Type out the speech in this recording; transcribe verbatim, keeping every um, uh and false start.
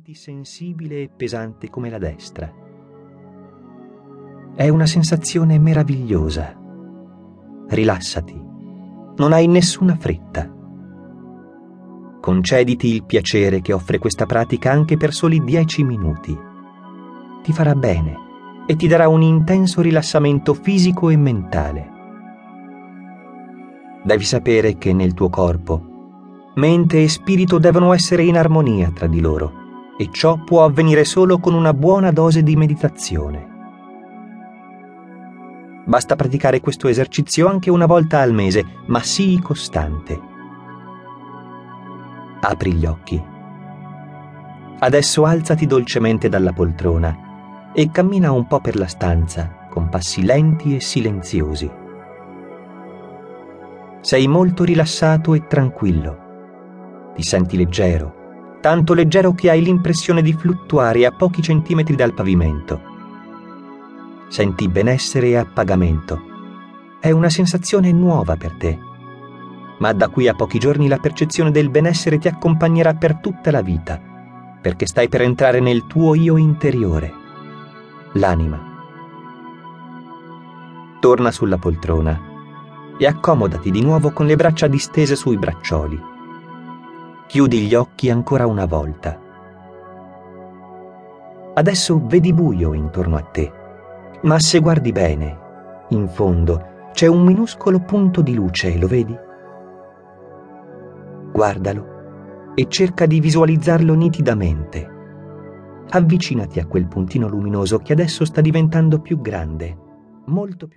senti sensibile e pesante come la destra. È una sensazione meravigliosa. Rilassati, non hai nessuna fretta. Concediti il piacere che offre questa pratica anche per soli dieci minuti. Ti farà bene e ti darà un intenso rilassamento fisico e mentale. Devi sapere che nel tuo corpo mente e spirito devono essere in armonia tra di loro, e ciò può avvenire solo con una buona dose di meditazione. Basta praticare questo esercizio anche una volta al mese, ma sii costante. Apri gli occhi. Adesso alzati dolcemente dalla poltrona e cammina un po' per la stanza con passi lenti e silenziosi. Sei molto rilassato e tranquillo. Ti senti leggero, tanto leggero che hai l'impressione di fluttuare a pochi centimetri dal pavimento. Senti benessere e appagamento. È una sensazione nuova per te, ma da qui a pochi giorni la percezione del benessere ti accompagnerà per tutta la vita, perché stai per entrare nel tuo io interiore, l'anima. Torna sulla poltrona e accomodati di nuovo con le braccia distese sui braccioli. Chiudi gli occhi ancora una volta. Adesso vedi buio intorno a te, ma se guardi bene, in fondo c'è un minuscolo punto di luce, lo vedi? Guardalo e cerca di visualizzarlo nitidamente. Avvicinati a quel puntino luminoso che adesso sta diventando più grande, molto più grande.